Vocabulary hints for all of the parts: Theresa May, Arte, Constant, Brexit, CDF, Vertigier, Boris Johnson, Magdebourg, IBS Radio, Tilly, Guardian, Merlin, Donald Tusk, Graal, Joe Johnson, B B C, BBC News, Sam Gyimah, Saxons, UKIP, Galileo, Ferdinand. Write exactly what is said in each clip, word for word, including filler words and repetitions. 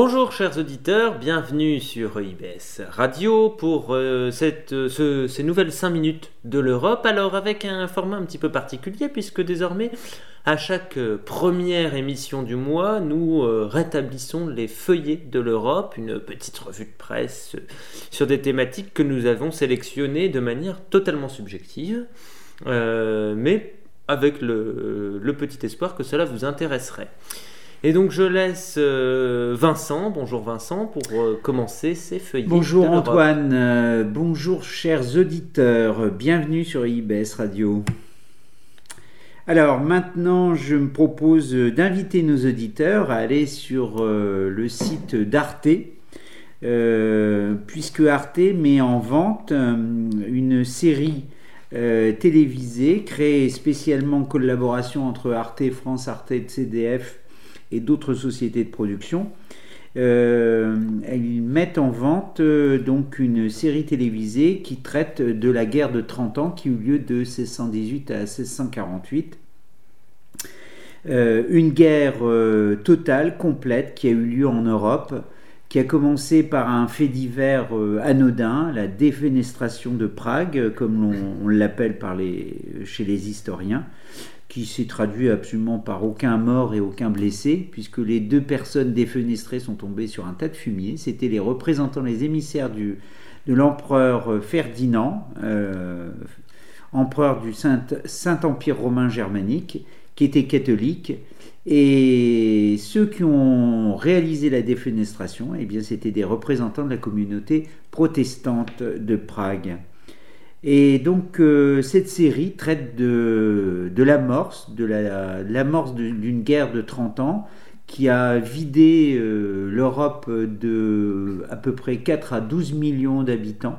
Bonjour chers auditeurs, bienvenue sur I B S Radio pour euh, cette, euh, ce, ces nouvelles cinq minutes de l'Europe, alors avec un format un petit peu particulier puisque désormais à chaque euh, première émission du mois nous euh, rétablissons les feuillets de l'Europe, une petite revue de presse euh, sur des thématiques que nous avons sélectionnées de manière totalement subjective, euh, mais avec le, le petit espoir que cela vous intéresserait. Et donc je laisse euh, Vincent, bonjour Vincent, pour euh, commencer ces feuillets. Bonjour Antoine, euh, bonjour chers auditeurs, bienvenue sur I B S Radio. Alors maintenant je me propose d'inviter nos auditeurs à aller sur euh, le site d'Arte, euh, puisque Arte met en vente euh, une série euh, télévisée créée spécialement en collaboration entre Arte France, Arte C D F et d'autres sociétés de production. Euh, ils mettent en vente euh, donc une série télévisée qui traite de la guerre de trente ans qui eut lieu de seize cent dix-huit à seize cent quarante-huit. Euh, une guerre euh, totale, complète, qui a eu lieu en Europe, qui a commencé par un fait divers euh, anodin, la défenestration de Prague, comme l'on, on l'appelle par les, chez les historiens, qui s'est traduit absolument par aucun mort et aucun blessé, puisque les deux personnes défenestrées sont tombées sur un tas de fumier. C'étaient les représentants, les émissaires du, de l'empereur Ferdinand, euh, empereur du Saint, Saint-Empire romain germanique, qui était catholique. Et ceux qui ont réalisé la défenestration, eh bien, c'étaient des représentants de la communauté protestante de Prague. Et donc euh, cette série traite de, de l'amorce, de la, de l'amorce d'une guerre de trente ans qui a vidé euh, l'Europe de à peu près quatre à douze millions d'habitants,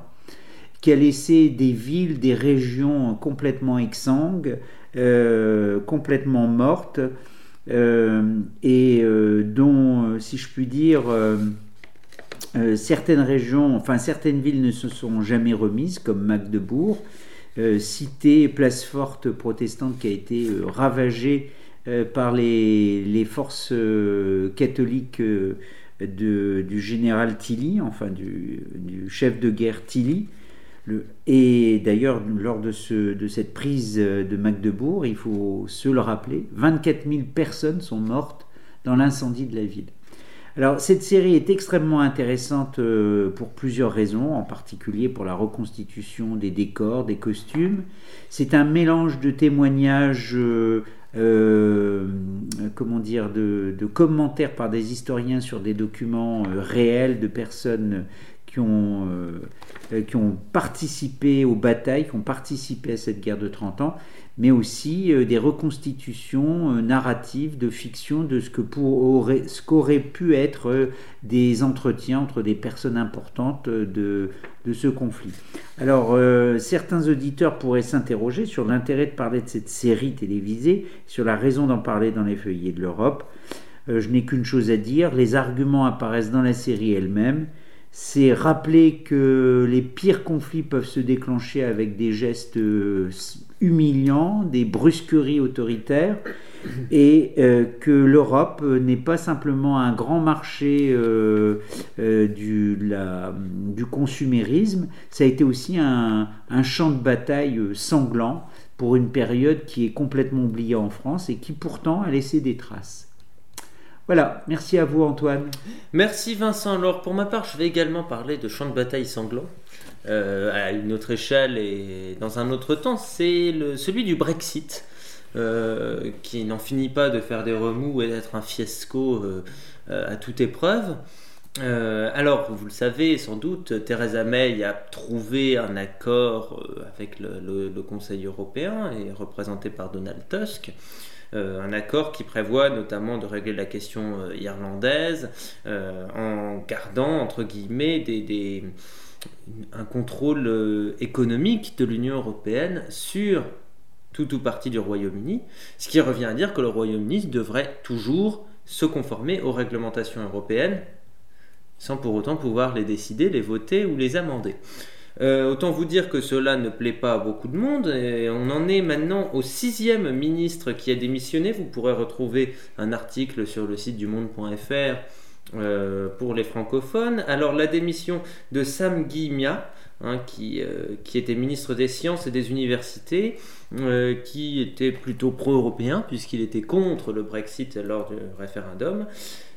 qui a laissé des villes, des régions complètement exsangues, euh, complètement mortes, euh, et euh, dont, si je puis dire... Euh, Euh, certaines régions, enfin certaines villes ne se sont jamais remises, comme Magdebourg, euh, cité, place forte protestante qui a été euh, ravagée euh, par les, les forces euh, catholiques euh, de, du général Tilly, enfin du, du chef de guerre Tilly. Le, et d'ailleurs, lors de, ce, de cette prise de Magdebourg, il faut se le rappeler, vingt-quatre mille personnes sont mortes dans l'incendie de la ville. Alors, cette série est extrêmement intéressante euh, pour plusieurs raisons, en particulier pour la reconstitution des décors, des costumes. C'est un mélange de témoignages, euh, euh, comment dire, de, de commentaires par des historiens sur des documents euh, réels de personnes qui ont, euh, qui ont participé aux batailles, qui ont participé à cette guerre de trente ans, mais aussi euh, des reconstitutions euh, narratives de fiction de ce que pour, aurait, ce qu'auraient pu être euh, des entretiens entre des personnes importantes euh, de, de ce conflit. Alors, euh, certains auditeurs pourraient s'interroger sur l'intérêt de parler de cette série télévisée, sur la raison d'en parler dans les feuillets de l'Europe. Euh, je n'ai qu'une chose à dire, les arguments apparaissent dans la série elle-même. C'est rappeler que les pires conflits peuvent se déclencher avec des gestes humiliants, des brusqueries autoritaires, et euh, que l'Europe n'est pas simplement un grand marché euh, euh, du, la, du consumérisme, ça a été aussi un, un champ de bataille sanglant pour une période qui est complètement oubliée en France et qui pourtant a laissé des traces. Voilà, merci à vous Antoine. Merci Vincent. Alors pour ma part, je vais également parler de champs de bataille sanglants euh, à une autre échelle et dans un autre temps. C'est le, celui du Brexit euh, qui n'en finit pas de faire des remous et d'être un fiasco euh, euh, à toute épreuve. Euh, alors, vous le savez sans doute, Theresa May a trouvé un accord avec le, le, le Conseil européen et représenté par Donald Tusk. Euh, un accord qui prévoit notamment de régler la question euh, irlandaise euh, en gardant entre guillemets des, des, un contrôle euh, économique de l'Union européenne sur tout ou partie du Royaume-Uni, ce qui revient à dire que le Royaume-Uni devrait toujours se conformer aux réglementations européennes sans pour autant pouvoir les décider, les voter ou les amender. Euh, autant vous dire que cela ne plaît pas à beaucoup de monde et on en est maintenant au sixième ministre qui a démissionné. Vous pourrez retrouver un article sur le site du monde point f r euh, pour les francophones. Alors la démission de Sam Gyimah, hein, qui, euh, qui était ministre des Sciences et des Universités, euh, qui était plutôt pro-européen puisqu'il était contre le Brexit lors du référendum.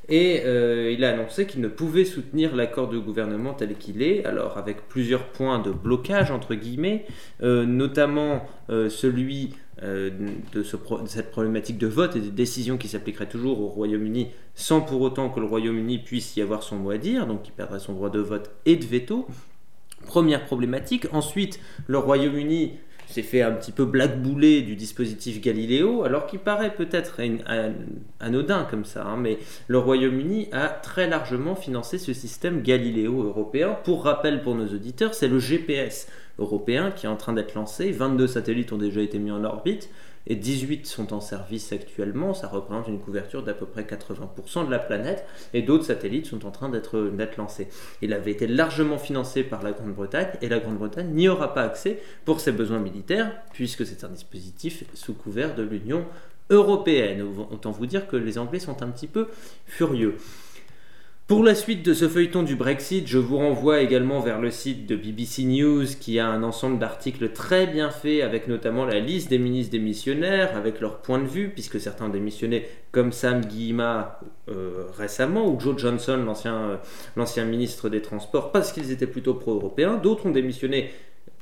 Et euh, il a annoncé qu'il ne pouvait soutenir l'accord de gouvernement tel qu'il est, alors avec plusieurs points de blocage, entre guillemets, euh, notamment euh, celui euh, de, ce pro- de cette problématique de vote et des décisions qui s'appliqueraient toujours au Royaume-Uni, sans pour autant que le Royaume-Uni puisse y avoir son mot à dire, donc il perdrait son droit de vote et de veto. Première problématique. Ensuite, le Royaume-Uni s'est fait un petit peu blackbouler du dispositif Galileo, alors qu'il paraît peut-être anodin comme ça, hein, mais le Royaume-Uni a très largement financé ce système Galileo européen. Pour rappel pour nos auditeurs, c'est le G P S européen qui est en train d'être lancé, vingt-deux satellites ont déjà été mis en orbite, et dix-huit sont en service actuellement, ça représente une couverture d'à peu près quatre-vingts pour cent de la planète, et d'autres satellites sont en train d'être, d'être lancés. Il avait été largement financé par la Grande-Bretagne, et la Grande-Bretagne n'y aura pas accès pour ses besoins militaires, puisque c'est un dispositif sous couvert de l'Union européenne. Autant vous dire que les Anglais sont un petit peu furieux. Pour la suite de ce feuilleton du Brexit, je vous renvoie également vers le site de B B C News qui a un ensemble d'articles très bien faits avec notamment la liste des ministres démissionnaires, avec leur point de vue, puisque certains ont démissionné comme Sam Gyimah euh, récemment, ou Joe Johnson, l'ancien, euh, l'ancien ministre des Transports, parce qu'ils étaient plutôt pro-européens. D'autres ont démissionné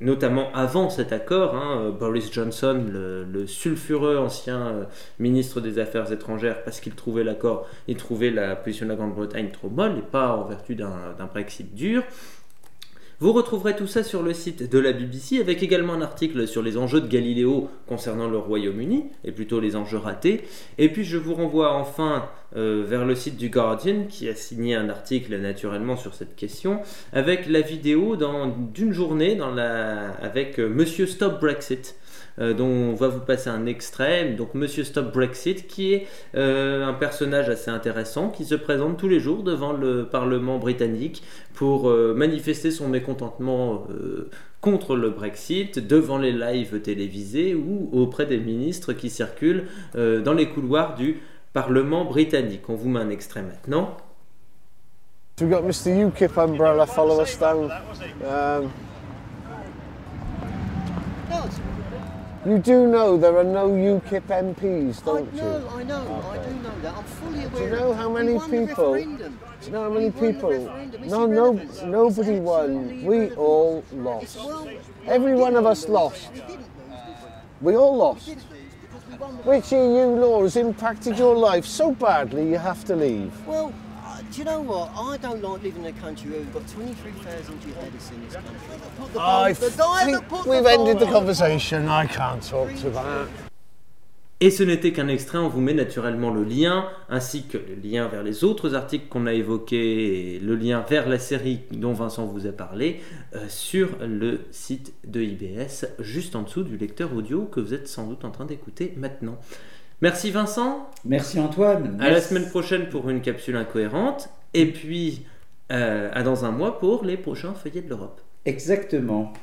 notamment avant cet accord, hein, Boris Johnson, le, le sulfureux ancien euh, ministre des Affaires étrangères, parce qu'il trouvait l'accord, il trouvait la position de la Grande-Bretagne trop molle et pas en vertu d'un, d'un Brexit dur. Vous retrouverez tout ça sur le site de la B B C, avec également un article sur les enjeux de Galileo concernant le Royaume-Uni, et plutôt les enjeux ratés. Et puis je vous renvoie enfin euh, vers le site du Guardian, qui a signé un article naturellement sur cette question, avec la vidéo dans, d'une journée dans la, avec euh, Monsieur Stop Brexit, euh, dont on va vous passer un extrait. Donc Monsieur Stop Brexit, qui est euh, un personnage assez intéressant, qui se présente tous les jours devant le Parlement britannique pour euh, manifester son mécontentement contentement euh, contre le Brexit, devant les lives télévisés ou auprès des ministres qui circulent euh, dans les couloirs du Parlement britannique. On vous met un extrait maintenant. We got Mister U K I P umbrella follow us down. Um, you do know there are no U K I P M Ps, don't you? No, I know, I do know that. I'm fully aware. Do you know how many people? You know how many people? No, no, nobody won. We all lost. Every one of us lost. We all lost. Which E U law has impacted your life so badly you have to leave? Well, uh, do you know what? I don't like living in a country where we've got twenty-three thousand jihadists in this country. I think we've ended the conversation. I can't talk to that. Et ce n'était qu'un extrait, on vous met naturellement le lien, ainsi que le lien vers les autres articles qu'on a évoqués, et le lien vers la série dont Vincent vous a parlé, euh, sur le site de I B S, juste en dessous du lecteur audio que vous êtes sans doute en train d'écouter maintenant. Merci Vincent. Merci Antoine. À merci. La semaine prochaine pour une capsule incohérente, et puis euh, à dans un mois pour les prochains feuillets de l'Europe. Exactement.